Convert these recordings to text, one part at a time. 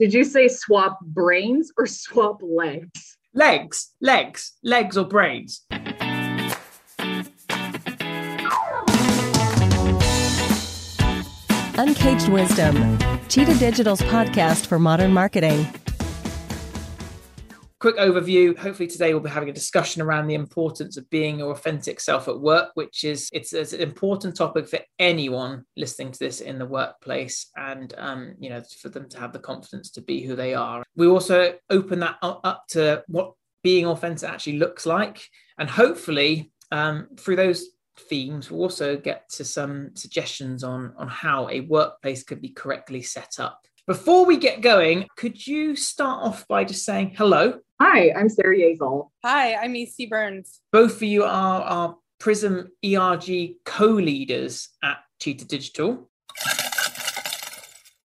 Did you say swap brains or swap legs? Legs or brains. Uncaged Wisdom, Cheetah Digital's podcast for modern marketing. Quick overview. Hopefully today we'll be having a discussion around the importance of being your authentic self at work, which is it's an important topic for anyone listening to this in the workplace, and for them to have the confidence to be who they are. We also open that up to what being authentic actually looks like, and hopefully through those themes we'll also get to some suggestions on how a workplace could be correctly set up. Before we get going, could you start off by just saying hello? Hi, I'm Sarah Yagel. Hi, I'm E.C. Burns. Both of you are our Prism ERG co-leaders at Cheetah Digital.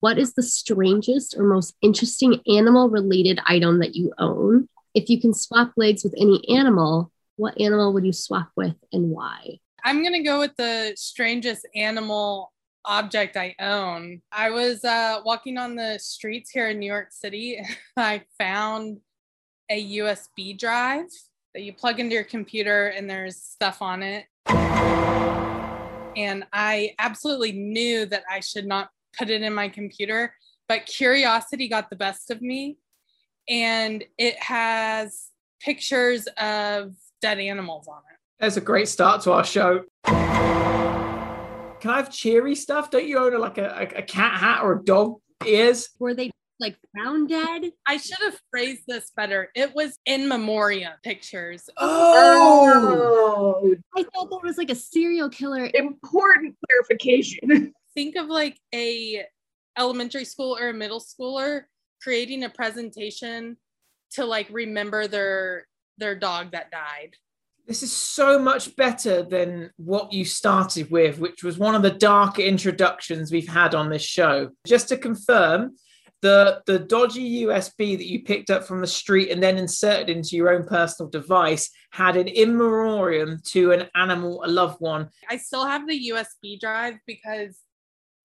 What is the strangest or most interesting animal-related item that you own? If you can swap legs with any animal, what animal would you swap with and why? I'm going to go with the strangest animal object I own. I was walking on the streets here in New York City, and I found a USB drive that you plug into your computer and there's stuff on it. And I absolutely knew that I should not put it in my computer, but curiosity got the best of me. And it has pictures of dead animals on it. That's a great start to our show. Can I have cheery stuff? Don't you own like a cat hat or a dog ears? Were they like found dead? I should have phrased this better. It was in memoriam pictures. Oh! I thought that was like a serial killer. Important clarification. Think of like a elementary school or a middle schooler creating a presentation to like remember their dog that died. This is so much better than what you started with, which was one of the dark introductions we've had on this show. Just to confirm, the dodgy USB that you picked up from the street and then inserted into your own personal device had an in memoriam to an animal, a loved one. I still have the USB drive because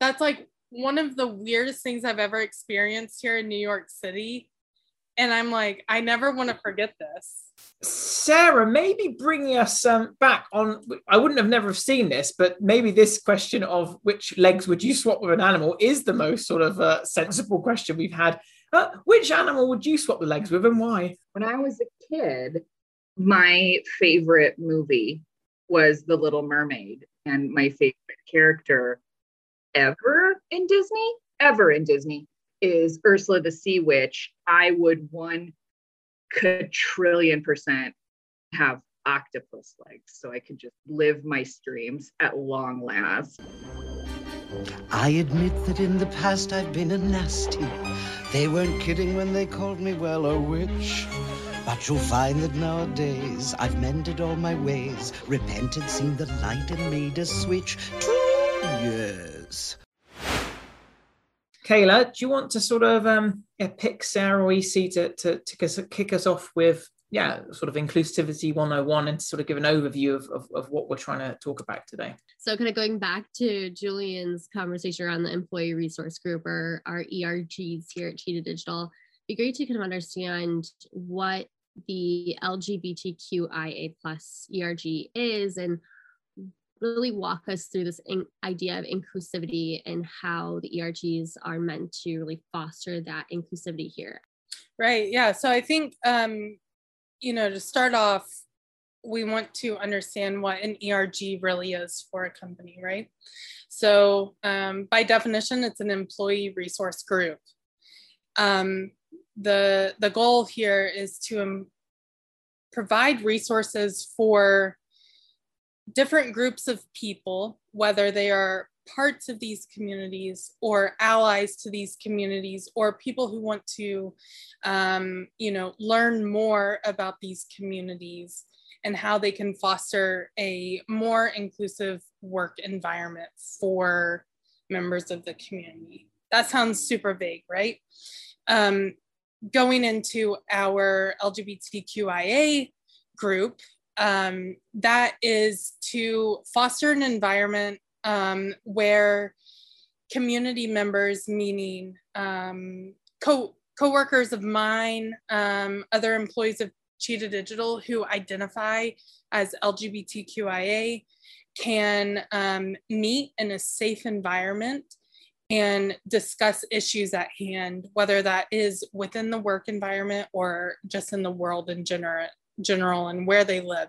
that's like one of the weirdest things I've ever experienced here in New York City. And I'm like, I never want to forget this. Sarah, maybe bringing us back on, I wouldn't have never seen this, but maybe this question of which legs would you swap with an animal is the most sort of sensible question we've had. Which animal would you swap the legs with and why? When I was a kid, my favorite movie was The Little Mermaid, and my favorite character ever in Disney is Ursula the Sea Witch. I would 1,000,000,000,000% have octopus legs, so I could just live my dreams at long last. I admit that in the past I've been a nasty. They weren't kidding when they called me, well, a witch. But you'll find that nowadays I've mended all my ways, repented, seen the light and made a switch. 2 years. Kayla, do you want to sort of pick Sarah or EC to kick us off with, sort of inclusivity 101 and sort of give an overview of what we're trying to talk about today? So kind of going back to Julian's conversation around the employee resource group or our ERGs here at Cheetah Digital, it'd be great to kind of understand what the LGBTQIA plus ERG is and really walk us through this idea of inclusivity and how the ERGs are meant to really foster that inclusivity here. Right. Yeah. So I think, to start off, we want to understand what an ERG really is for a company, right? So by definition, it's an employee resource group. The goal here is to provide resources for different groups of people, whether they are parts of these communities or allies to these communities or people who want to, learn more about these communities and how they can foster a more inclusive work environment for members of the community. That sounds super vague, right? Going into our LGBTQIA group, that is to foster an environment where community members, meaning co-workers of mine, other employees of Cheetah Digital who identify as LGBTQIA can meet in a safe environment and discuss issues at hand, whether that is within the work environment or just in the world in general and where they live.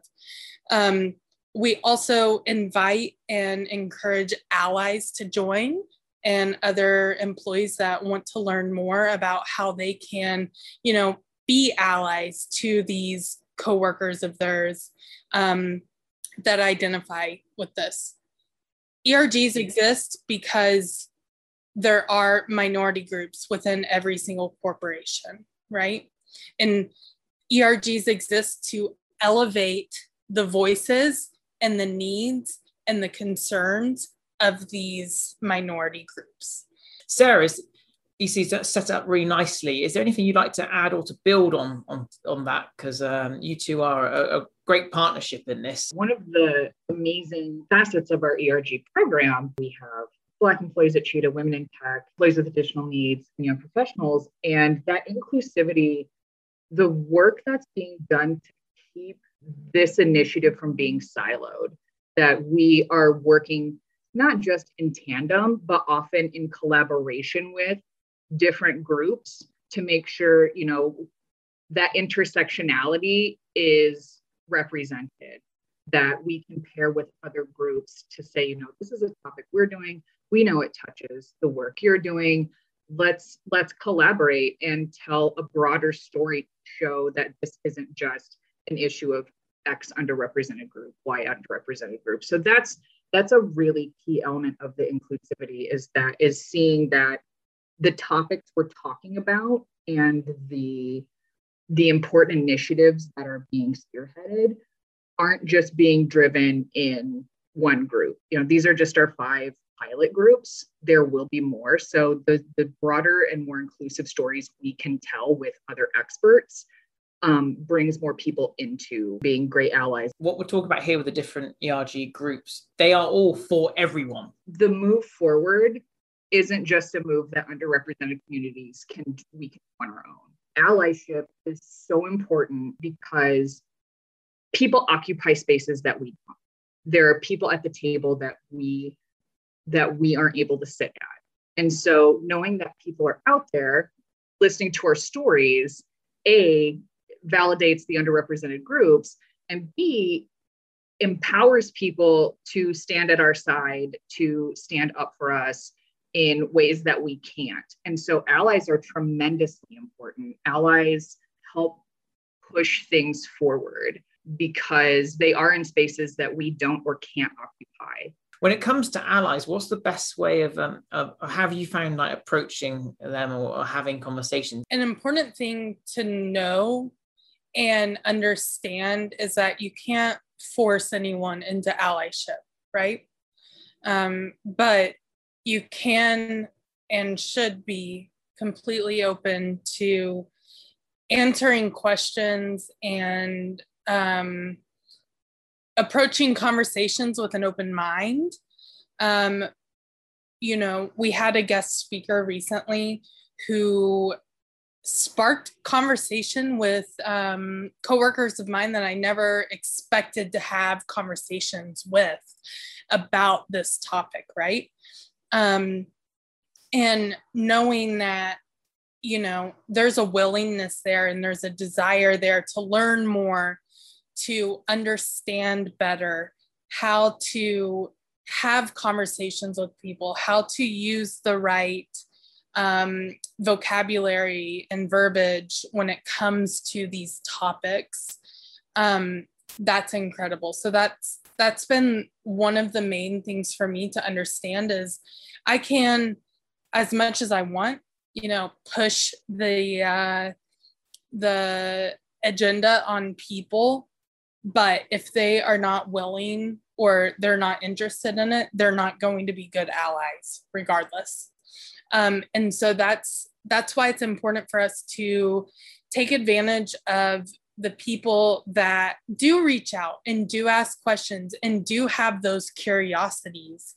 We also invite and encourage allies to join and other employees that want to learn more about how they can, you know, be allies to these coworkers of theirs that identify with this. ERGs exist because there are minority groups within every single corporation, right? And ERGs exist to elevate the voices and the needs and the concerns of these minority groups. Sarah's EC set up really nicely. Is there anything you'd like to add or to build on that? Because you two are a great partnership in this. One of the amazing facets of our ERG program, we have Black employees at Cheetah, women in tech, employees with additional needs, and young professionals. And that inclusivity, the work that's being done to keep this initiative from being siloed, that we are working not just in tandem, but often in collaboration with different groups to make sure, you know, that intersectionality is represented, that we can pair with other groups to say, you know, this is a topic we're doing. We know it touches the work you're doing. Let's collaborate and tell a broader story to show that this isn't just an issue of X underrepresented group, Y underrepresented group. So that's a really key element of the inclusivity, is seeing that the topics we're talking about and the important initiatives that are being spearheaded aren't just being driven in one group. You know, these are just our 5 pilot groups. There will be more. So the broader and more inclusive stories we can tell with other experts brings more people into being great allies. What we're talking about here with the different ERG groups, they are all for everyone. The move forward isn't just a move that underrepresented communities we can do on our own. Allyship is so important because people occupy spaces that we don't. There are people at the table that we aren't able to sit at. And so knowing that people are out there listening to our stories, A, validates the underrepresented groups, and B, empowers people to stand at our side, to stand up for us in ways that we can't. And so allies are tremendously important. Allies help push things forward because they are in spaces that we don't or can't occupy. When it comes to allies, what's the best way of have you found like approaching them or having conversations? An important thing to know and understand is that you can't force anyone into allyship, right? But you can and should be completely open to answering questions and approaching conversations with an open mind. You know, we had a guest speaker recently who sparked conversation with coworkers of mine that I never expected to have conversations with about this topic, right? And knowing that, you know, there's a willingness there and there's a desire there to learn more, to understand better, how to have conversations with people, how to use the right vocabulary and verbiage when it comes to these topics. That's incredible. So that's been one of the main things for me to understand is I can, as much as I want, you know, push the agenda on people, but if they are not willing or they're not interested in it, they're not going to be good allies regardless. And so that's why it's important for us to take advantage of the people that do reach out and do ask questions and do have those curiosities,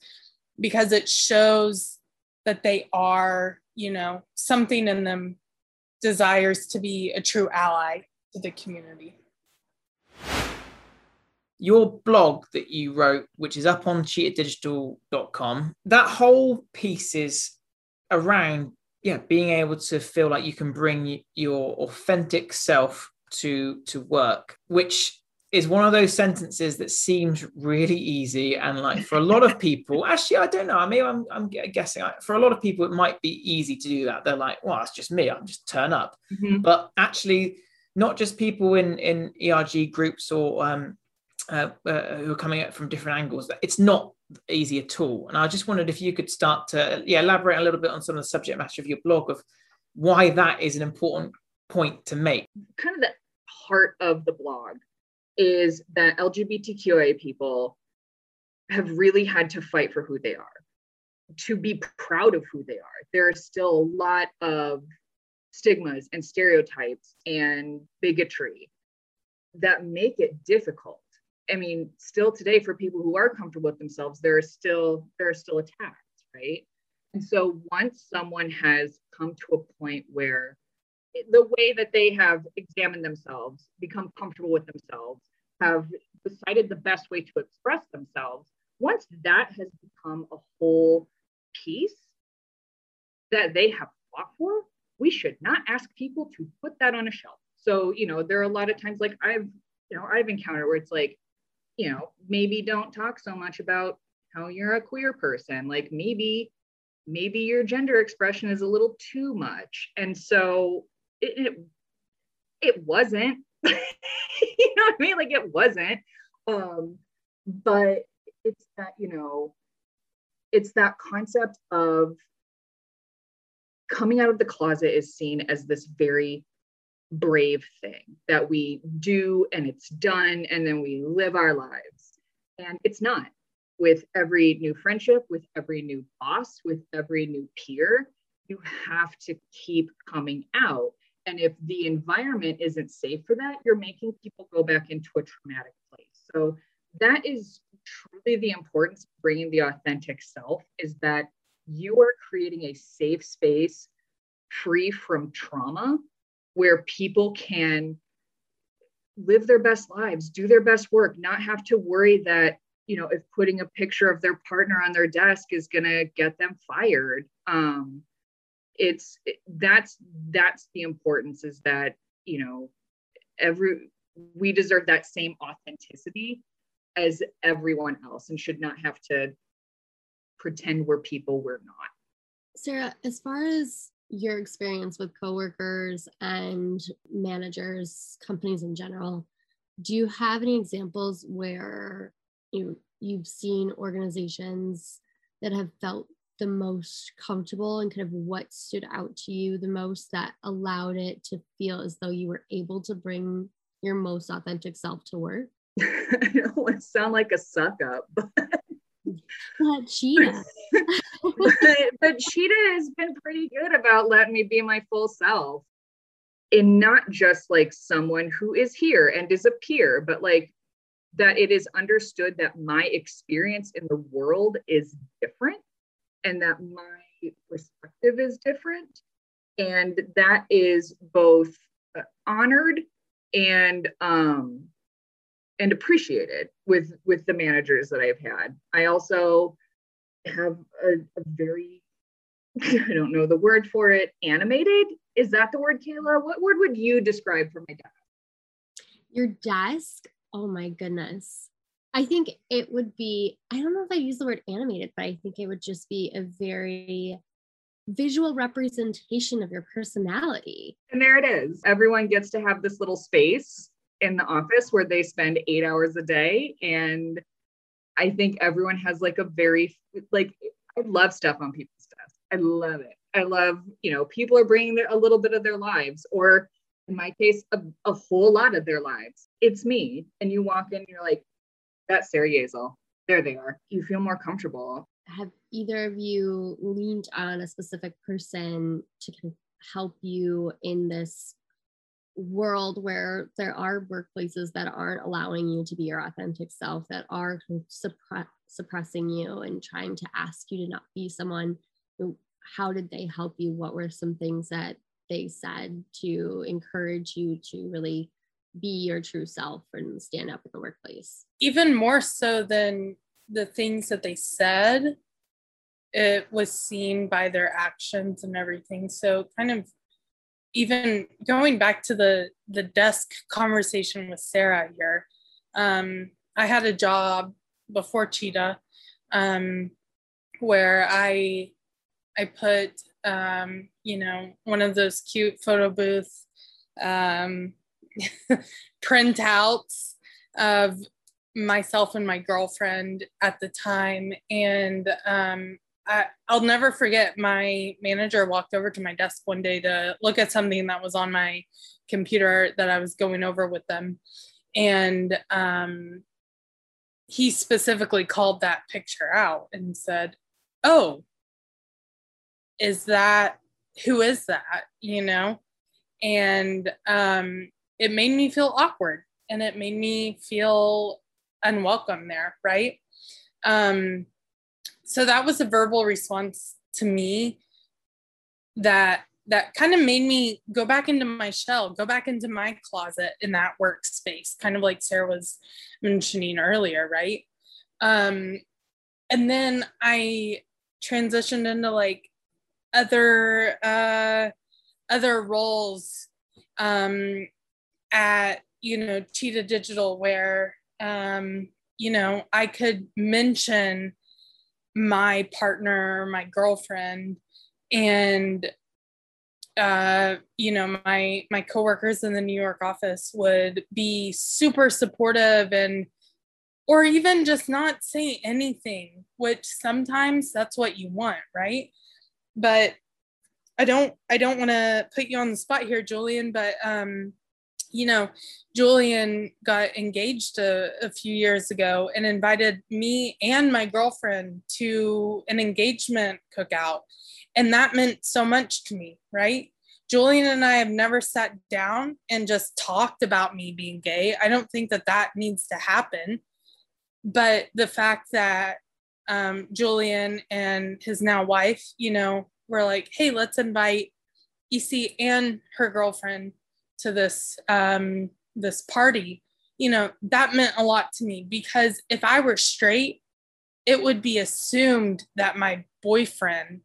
because it shows that they are, you know, something in them desires to be a true ally to the community. Your blog that you wrote, which is up on cheetahdigital.com, that whole piece is around being able to feel like you can bring your authentic self to work, which is one of those sentences that seems really easy. And like for a lot of people, actually, I don't know. I mean, I'm guessing for a lot of people, it might be easy to do that. They're like, well, it's just me. I'll just turn up. Mm-hmm. But actually not just people in ERG groups or who are coming at from different angles. It's not easy at all. And I just wondered if you could start to elaborate a little bit on some of the subject matter of your blog of why that is an important point to make. Kind of the heart of the blog is that LGBTQIA people have really had to fight for who they are, to be proud of who they are. There are still a lot of stigmas and stereotypes and bigotry that make it difficult. I mean, still today, for people who are comfortable with themselves, there are still attacks, right? And so once someone has come to a point where the way that they have examined themselves, become comfortable with themselves, have decided the best way to express themselves, once that has become a whole piece that they have fought for, we should not ask people to put that on a shelf. So, there are a lot of times like I've encountered where it's like, maybe don't talk so much about how you're a queer person. Like maybe your gender expression is a little too much. And so it wasn't, you know what I mean? Like it wasn't, but it's that, it's that concept of coming out of the closet is seen as this very brave thing that we do and it's done. And then we live our lives, and it's not. With every new friendship, with every new boss, with every new peer, you have to keep coming out. And if the environment isn't safe for that, you're making people go back into a traumatic place. So that is truly the importance of bringing the authentic self, is that you are creating a safe space free from trauma where people can live their best lives, do their best work, not have to worry that if putting a picture of their partner on their desk is going to get them fired. That's the importance, is that, we deserve that same authenticity as everyone else and should not have to pretend we're people we're not. Sarah, as far as your experience with coworkers and managers, companies in general, do you have any examples where you've seen organizations that have felt the most comfortable, and kind of what stood out to you the most that allowed it to feel as though you were able to bring your most authentic self to work? I don't want to sound like a suck up, but Cheetah. but Cheetah has been pretty good about letting me be my full self, and not just like someone who is here and is a peer, but like that it is understood that my experience in the world is different and that my perspective is different. And that is both honored and appreciated with the managers that I've had. I also have a very, I don't know the word for it, animated. Is that the word, Kayla? What word would you describe for my desk? Your desk? Oh my goodness. I think it would be, I don't know if I use the word animated, but I think it would just be a very visual representation of your personality. And there it is. Everyone gets to have this little space in the office where they spend 8 hours a day. And I think everyone has like a very, like, I love stuff on people's desks. I love it. I love, people are bringing a little bit of their lives, or in my case, a whole lot of their lives. It's me. And you walk in and you're like, that's Sarah Yagel. There they are. You feel more comfortable. Have either of you leaned on a specific person to kind of help you in this world where there are workplaces that aren't allowing you to be your authentic self, that are kind of suppressing you and trying to ask you to not be someone? How did they help you? What were some things that they said to encourage you to really be your true self and stand up in the workplace. Even more so than the things that they said, it was seen by their actions and everything. So kind of even going back to the desk conversation with Sarah here, I had a job before Cheetah where I put, one of those cute photo booth printouts of myself and my girlfriend at the time. And I'll never forget, my manager walked over to my desk one day to look at something that was on my computer that I was going over with them. And he specifically called that picture out and said, "Oh, who is that? And it made me feel awkward, and it made me feel unwelcome there, right? So that was a verbal response to me that kind of made me go back into my shell, go back into my closet in that workspace, kind of like Sarah was mentioning earlier, right? And then I transitioned into like other roles at, Cheetah Digital, where, I could mention my partner, my girlfriend, and my coworkers in the New York office would be super supportive, or even just not say anything, which sometimes that's what you want, right? But I don't want to put you on the spot here, Julian, but Julian got engaged a few years ago and invited me and my girlfriend to an engagement cookout. And that meant so much to me, right? Julian and I have never sat down and just talked about me being gay. I don't think that needs to happen. But the fact that Julian and his now wife, were like, "Hey, let's invite E.C. and her girlfriend to this this party," that meant a lot to me, because if I were straight, it would be assumed that my boyfriend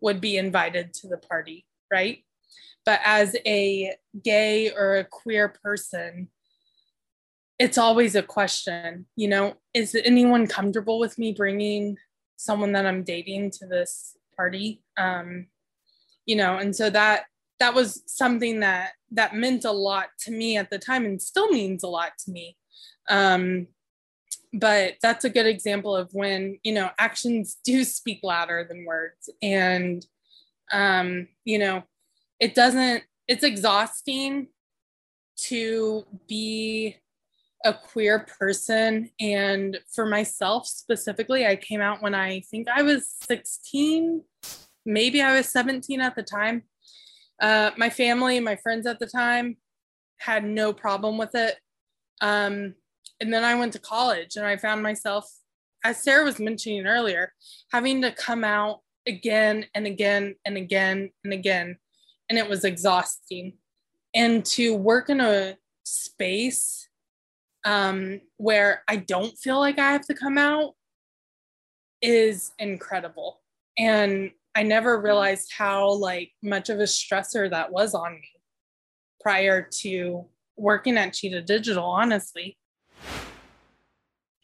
would be invited to the party, right? But as a gay or a queer person, it's always a question, is anyone comfortable with me bringing someone that I'm dating to this party? And so that was something that meant a lot to me at the time and still means a lot to me. But that's a good example of when, actions do speak louder than words. And, it's exhausting to be a queer person. And for myself specifically, I came out when I think I was 16, maybe I was 17 at the time. My family and my friends at the time had no problem with it. And then I went to college and I found myself, as Sarah was mentioning earlier, having to come out again and again and again and again. And it was exhausting. And to work in a space where I don't feel like I have to come out is incredible. And I never realized how much of a stressor that was on me prior to working at Cheetah Digital, honestly.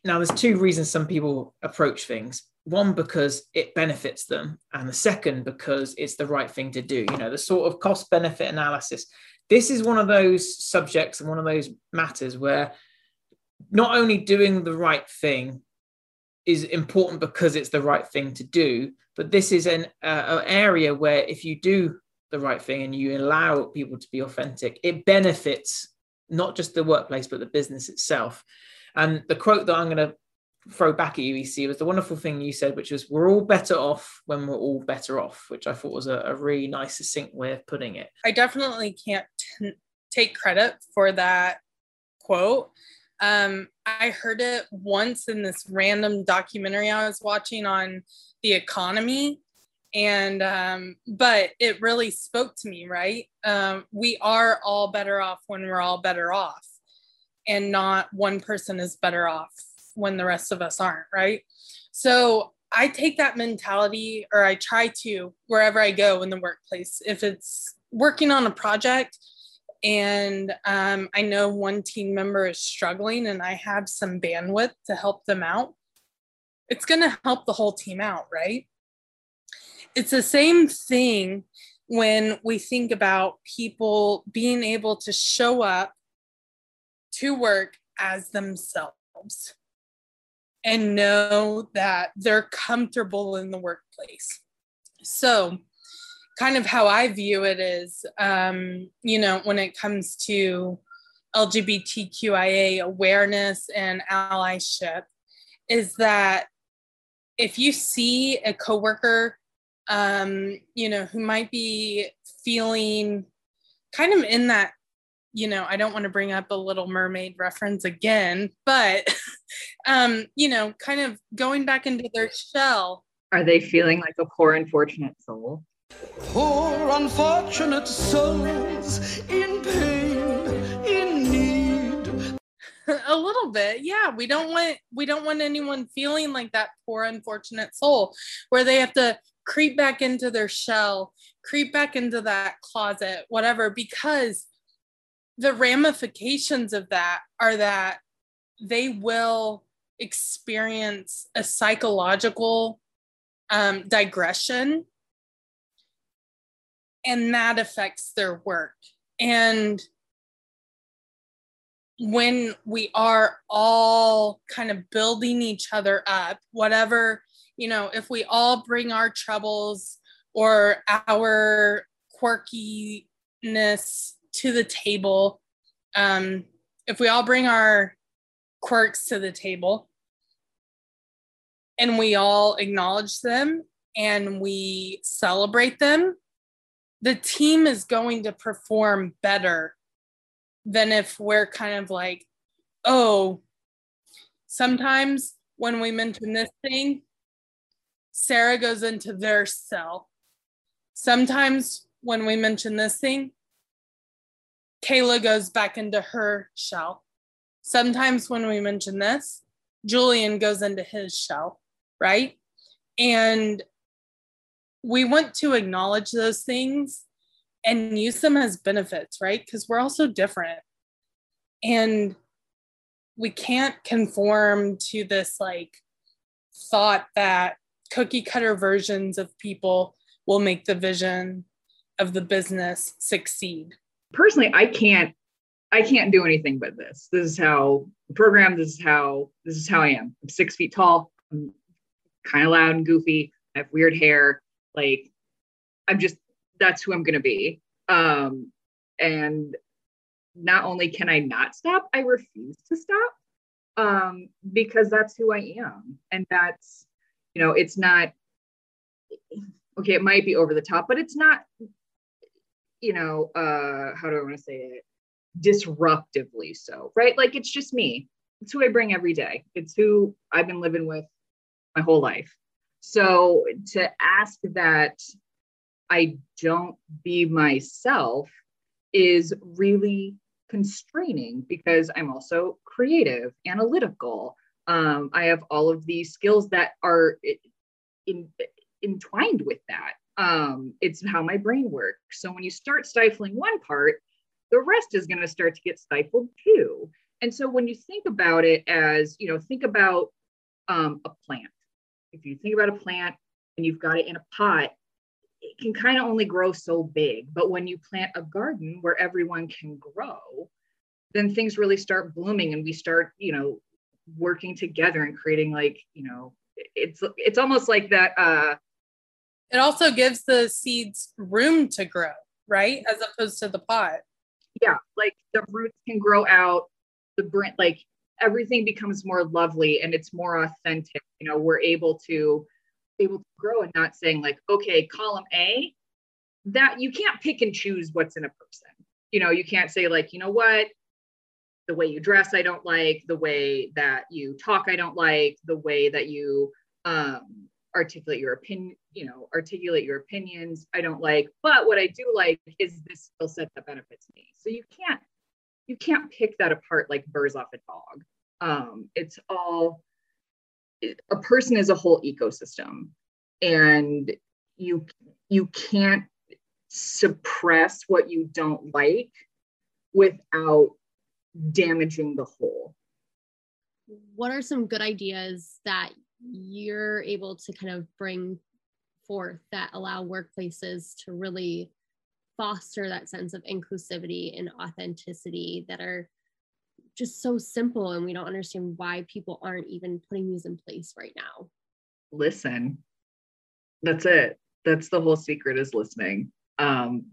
Now, there's two reasons some people approach things. One, because it benefits them. And the second, because it's the right thing to do. The sort of cost benefit analysis. This is one of those subjects and one of those matters where not only doing the right thing is important because it's the right thing to do, but this is an area where if you do the right thing and you allow people to be authentic, it benefits not just the workplace, but the business itself. And the quote that I'm going to throw back at you, E.C., was the wonderful thing you said, which was, "We're all better off when we're all better off," which I thought was a really nice, succinct way of putting it. I definitely can't take credit for that quote. I heard it once in this random documentary I was watching on the economy, And, but it really spoke to me, right? We are all better off when we're all better off, and not one person is better off when the rest of us aren't, right? So I take that mentality, or I try to, wherever I go in the workplace. If it's working on a project and I know one team member is struggling and I have some bandwidth to help them out, it's going to help the whole team out, right? It's the same thing when we think about people being able to show up to work as themselves and know that they're comfortable in the workplace. So kind of how I view it is, you know, when it comes to LGBTQIA awareness and allyship, is that if you see a coworker, you know, who might be feeling kind of in that, you know, I don't want to bring up a Little Mermaid reference again, but, you know, kind of going back into their shell. Are they feeling like a poor, unfortunate soul? Poor, unfortunate souls in pain, in need. A little bit. Yeah. We don't want anyone feeling like that poor, unfortunate soul where they have to creep back into their shell, creep back into that closet, whatever, because the ramifications of that are that they will experience a psychological digression, and that affects their work. And when we are all kind of building each other up, whatever, you know, if we all bring our troubles or our quirkiness to the table, if we all bring our quirks to the table and we all acknowledge them and we celebrate them, the team is going to perform better than if we're kind of like, oh, sometimes when we mention this thing, Sarah goes into their cell. Sometimes when we mention this thing, Kayla goes back into her shell. Sometimes when we mention this, Julian goes into his shell, right? And we want to acknowledge those things and use them as benefits, right? Because we're all so different. And we can't conform to this like thought that cookie cutter versions of people will make the vision of the business succeed. Personally, I can't do anything but this. This is how I'm programmed. This is how I am. I'm 6 feet tall. I'm kind of loud and goofy. I have weird hair. Like, I'm just, that's who I'm going to be. And not only can I not stop, I refuse to stop, because that's who I am. And that's, you know, it's not, okay, it might be over the top, but it's not, you know, how do I want to say it? Disruptively so, right? Like, it's just me. It's who I bring every day. It's who I've been living with my whole life. So to ask that I don't be myself is really constraining, because I'm also creative, analytical. I have all of these skills that are entwined with that. It's how my brain works. So when you start stifling one part, the rest is going to start to get stifled too. And so when you think about it as, you know, think about a plant. If you think about a plant and you've got it in a pot, it can kind of only grow so big. But when you plant a garden where everyone can grow, then things really start blooming, and we start, you know, working together and creating, like, you know, it's almost like that, it also gives the seeds room to grow, right? As opposed to the pot. Yeah, like the roots can grow out, the branch, like everything becomes more lovely and it's more authentic. You know, we're able to grow, and not saying like, okay, column A, that you can't pick and choose what's in a person. You know, you can't say like, you know what, the way you dress, I don't like, the way that you talk, I don't like, the way that you articulate your opinion, you know, articulate your opinions. I don't like, but what I do like is this skill set that benefits me. So you can't pick that apart like burrs off a dog. It's all, a person is a whole ecosystem, and you can't suppress what you don't like without damaging the whole. What are some good ideas that you're able to kind of bring forth that allow workplaces to really foster that sense of inclusivity and authenticity that are just so simple, and we don't understand why people aren't even putting these in place right now? Listen, that's it. That's the whole secret, is listening,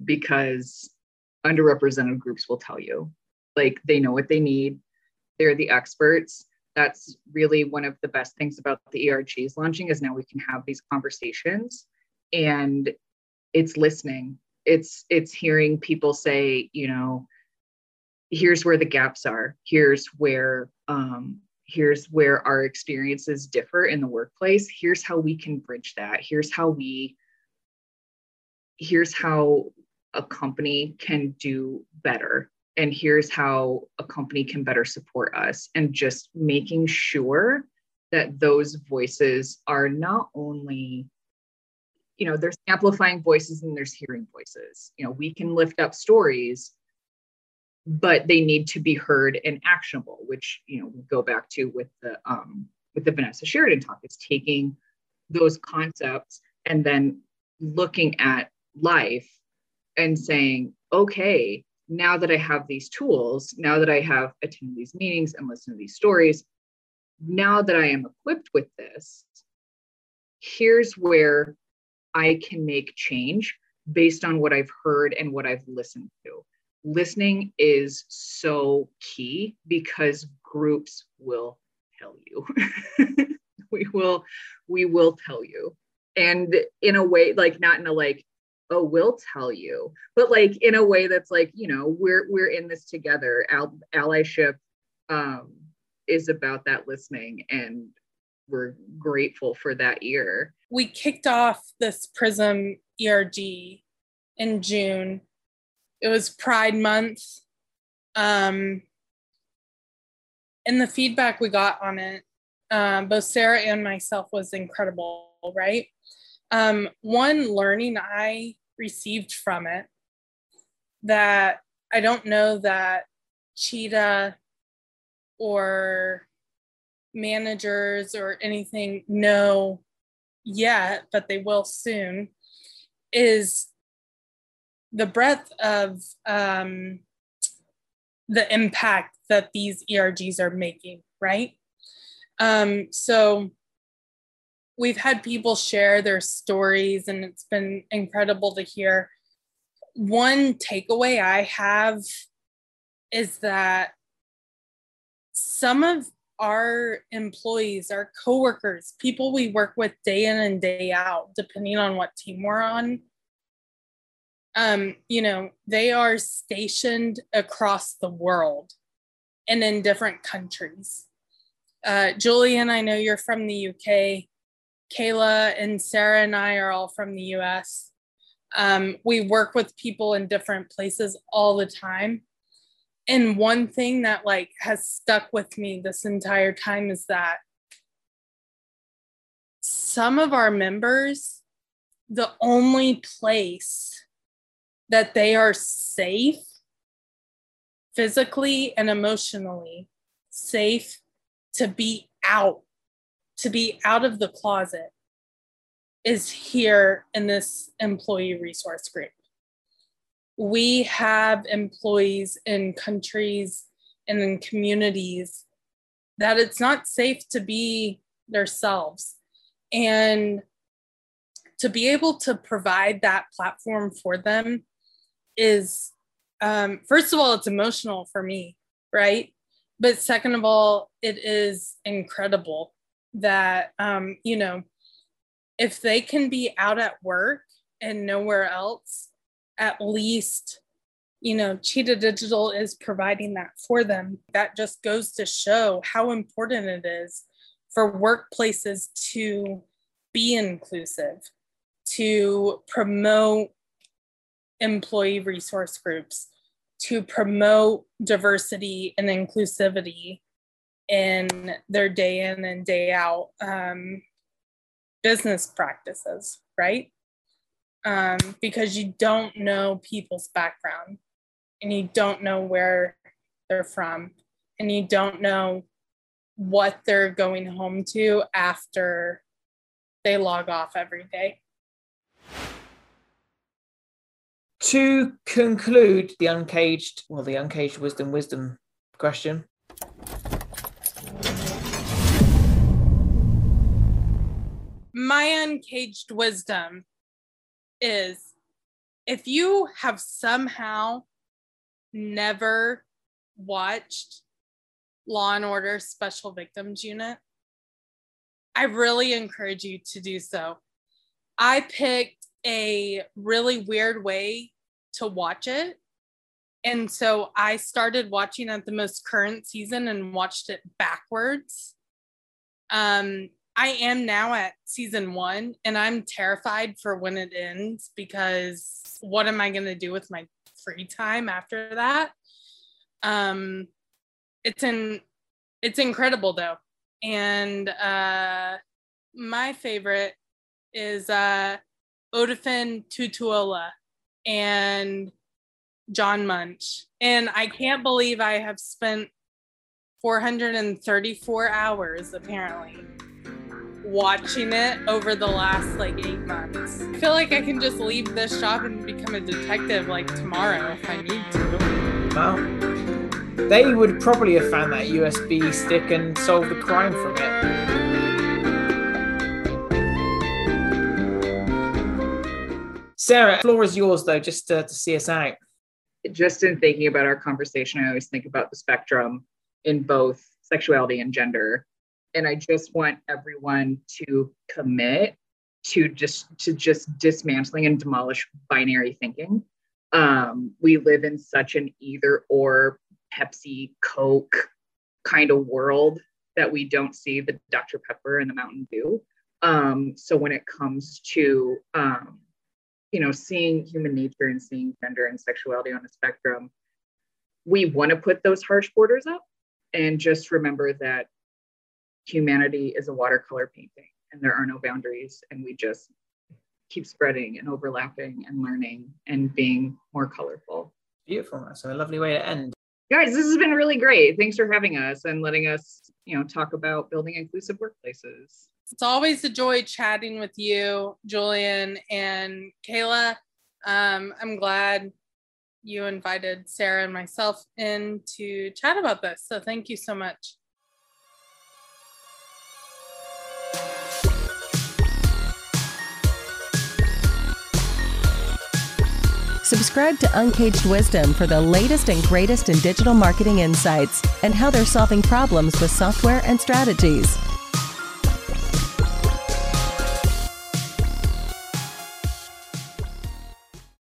because underrepresented groups will tell you, like, they know what they need. They're the experts. That's really one of the best things about the ERG's launching, is now we can have these conversations, and it's listening. It's hearing people say, you know, here's where the gaps are. Here's where our experiences differ in the workplace. Here's how we can bridge that. Here's how a company can do better. And here's how a company can better support us. And just making sure that those voices are not only, you know, there's amplifying voices and there's hearing voices. You know, we can lift up stories, but they need to be heard and actionable, which, you know, we go back to with the Vanessa Sheridan talk, is taking those concepts and then looking at life and saying, okay, now that I have these tools, now that I have attended these meetings and listened to these stories, now that I am equipped with this, here's where I can make change based on what I've heard and what I've listened to. Listening is so key, because groups will tell you. We will tell you. And in a way, like, not in a like, oh, we'll tell you, but like in a way that's like, you know, we're in this together. Allyship is about that listening, and we're grateful for that ear. We kicked off this Prism ERG in June. It was Pride Month. And the feedback we got on it, both Sarah and myself, was incredible, right? One learning I received from it that I don't know that Cheetah or managers or anything know yet, but they will soon, is the breadth of the impact that these ERGs are making, right? So we've had people share their stories, and it's been incredible to hear. One takeaway I have is that some of our employees, our coworkers, people we work with day in and day out, depending on what team we're on, you know, they are stationed across the world and in different countries. Julian, I know you're from the UK. Kayla and Sarah and I are all from the US. We work with people in different places all the time. And one thing that like has stuck with me this entire time is that some of our members, the only place that they are safe, physically and emotionally safe, to be out of the closet, is here in this employee resource group. We have employees in countries and in communities that it's not safe to be themselves. And to be able to provide that platform for them is, first of all, it's emotional for me, right? But second of all, it is incredible that, you know, if they can be out at work and nowhere else, at least, you know, Cheetah Digital is providing that for them. That just goes to show how important it is for workplaces to be inclusive, to promote employee resource groups, to promote diversity and inclusivity in their day in and day out business practices, right? Because you don't know people's background, and you don't know where they're from, and you don't know what they're going home to after they log off every day. To conclude the Uncaged Wisdom question, my uncaged wisdom is, if you have somehow never watched Law and Order Special Victims Unit, I really encourage you to do so. I picked a really weird way to watch it. And so I started watching at the most current season and watched it backwards. I am now at season 1, and I'm terrified for when it ends, because what am I going to do with my free time after that? It's incredible though. And my favorite is Odafin Tutuola and John Munch. And I can't believe I have spent 434 hours apparently watching it over the last 8 months. I feel like I can just leave this job and become a detective tomorrow if I need to. Wow. They would probably have found that USB stick and solved the crime from it. Sarah, the floor is yours, though, just to see us out. Just in thinking about our conversation, I always think about the spectrum in both sexuality and gender. And I just want everyone to commit to just dismantling and demolish binary thinking. We live in such an either or Pepsi, Coke kind of world that we don't see the Dr. Pepper and the Mountain Dew. So when it comes to, seeing human nature and seeing gender and sexuality on a spectrum, we want to put those harsh borders up, and just remember that humanity is a watercolor painting and there are no boundaries, and we just keep spreading and overlapping and learning and being more colorful. Beautiful. That's a lovely way to end. Guys, this has been really great. Thanks for having us and letting us, talk about building inclusive workplaces. It's always a joy chatting with you, Julian and Kayla. I'm glad you invited Sarah and myself in to chat about this. So thank you so much. Subscribe to Uncaged Wisdom for the latest and greatest in digital marketing insights and how they're solving problems with software and strategies.